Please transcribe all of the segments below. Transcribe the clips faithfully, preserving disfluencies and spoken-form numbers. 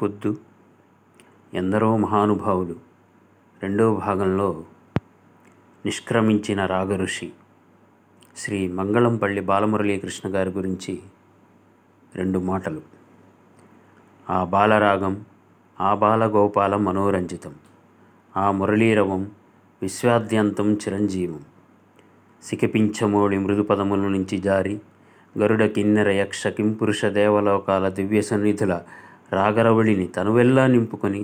పొద్దు, ఎందరో మహానుభావులు. రెండవ భాగంలో నిష్క్రమించిన రాగఋషి శ్రీ మంగళంపల్లి బాలమురళీ కృష్ణ గారి గురించి రెండు మాటలు. ఆ బాలరాగం ఆ బాలగోపాల మనోరంజితం, ఆ మురళీరవం విశ్వాద్యంతం చిరంజీవం. సికిపించమోడి మృదుపదముల నుంచి జారి గరుడ కిన్నెర యక్ష కింపురుష దేవలోకాల దివ్య సన్నిధుల రాగరవళిని తనువెల్లా నింపుకొని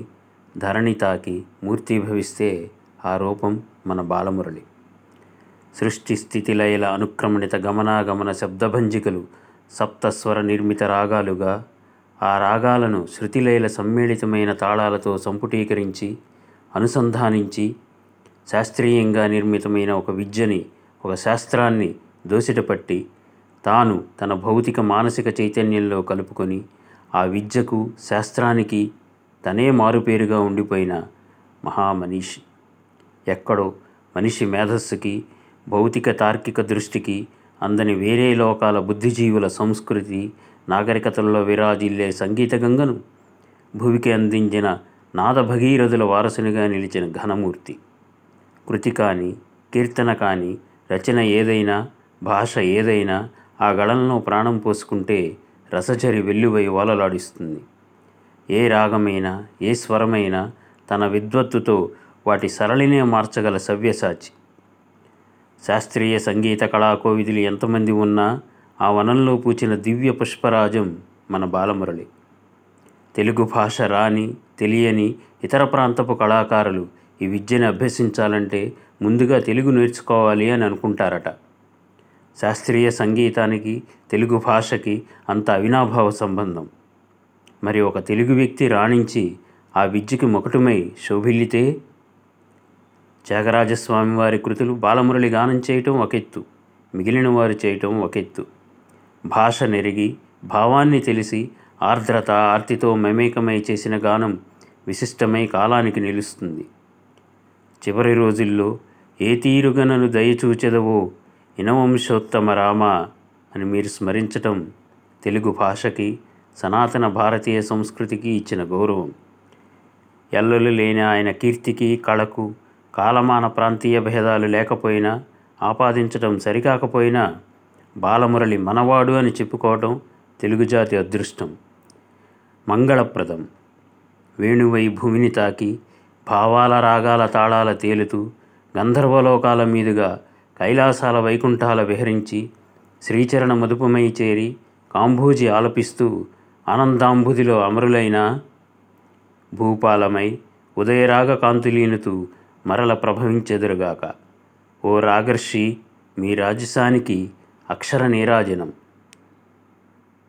ధరణి తాకి మూర్తిభవిస్తే ఆ రూపం మన బాలమురళి. సృష్టి స్థితి లయల అనుక్రమణిత గమనాగమన శబ్దభంజికలు సప్తస్వర నిర్మిత రాగాలుగా, ఆ రాగాలను శృతిలయల సమ్మేళితమైన తాళాలతో సంపుటీకరించి అనుసంధానించి శాస్త్రీయంగా నిర్మితమైన ఒక విద్యని, ఒక శాస్త్రాన్ని దోసిటపట్టి తాను తన భౌతిక మానసిక చైతన్యంలో కలుపుకొని ఆ విద్యకు శాస్త్రానికి తనే మారుపేరుగా ఉండిపోయిన మహామనిషి. ఎక్కడో మనిషి మేధస్సుకి, భౌతిక తార్కిక దృష్టికి అందని వేరే లోకాల బుద్ధిజీవుల సంస్కృతి నాగరికతల్లో విరాజిల్లే సంగీత గంగను భువికి అందించిన నాద భగీరథుల వారసునిగా నిలిచిన ఘనమూర్తి. కృతి కానీ, కీర్తన కానీ, రచన ఏదైనా, భాష ఏదైనా ఆ గళంలో ప్రాణం పోసుకుంటే రసచరి వెల్లువై ఓలలాడిస్తుంది. ఏ రాగమైనా, ఏ స్వరమైనా తన విద్వత్తుతో వాటి సరళినే మార్చగల సవ్యసాచి. శాస్త్రీయ సంగీత కళాకోవిదులు ఎంతమంది ఉన్నా ఆ వనంలో పూచిన దివ్య పుష్పరాజం మన బాలమురళి. తెలుగు భాష రాని, తెలియని ఇతర ప్రాంతపు కళాకారులు ఈ విద్యను అభ్యసించాలంటే ముందుగా తెలుగు నేర్చుకోవాలి అని అనుకుంటారట. శాస్త్రీయ సంగీతానికి, తెలుగు భాషకి అంత అవినాభావ సంబంధం. మరి ఒక తెలుగు వ్యక్తి రాణించి ఆ విద్యకి మొకటమై శోభిల్లితే, త్యాగరాజస్వామి వారి కృతులు బాలమురళి గానం చేయటం ఒక ఎత్తు, మిగిలిన వారు చేయటం ఒక ఎత్తు. భాష నెరిగి, భావాన్ని తెలిసి, ఆర్ద్రత ఆర్తితో మమేకమై చేసిన గానం విశిష్టమై కాలానికి నిలుస్తుంది. చివరి రోజుల్లో ఏ తీరుగనలు దయచూచెదవో ఇనవంశోత్తమ రామ అని మీరు స్మరించటం తెలుగు భాషకి, సనాతన భారతీయ సంస్కృతికి ఇచ్చిన గౌరవం. ఎల్లలు లేని ఆయన కీర్తికి, కళకు కాలమాన ప్రాంతీయ భేదాలు లేకపోయినా, ఆపాదించటం సరికాకపోయినా బాలమురళి మనవాడు అని చెప్పుకోవటం తెలుగు జాతి అదృష్టం, మంగళప్రదం. వేణువై భూమిని తాకి భావాల రాగాల తాళాల తేలుతూ గంధర్వలోకాల మీదుగా కైలాసాల వైకుంఠాల విహరించి శ్రీచరణ మధుపమై చేరి కాంభూజి ఆలపిస్తూ ఆనందాంబుదిలో అమరులైన భూపాలమై ఉదయరాగ కాంతులీనుతూ మరల ప్రభవించెదురుగాక. ఓ రాగర్షి, మీ రాజసానికి అక్షర నీరాజనం.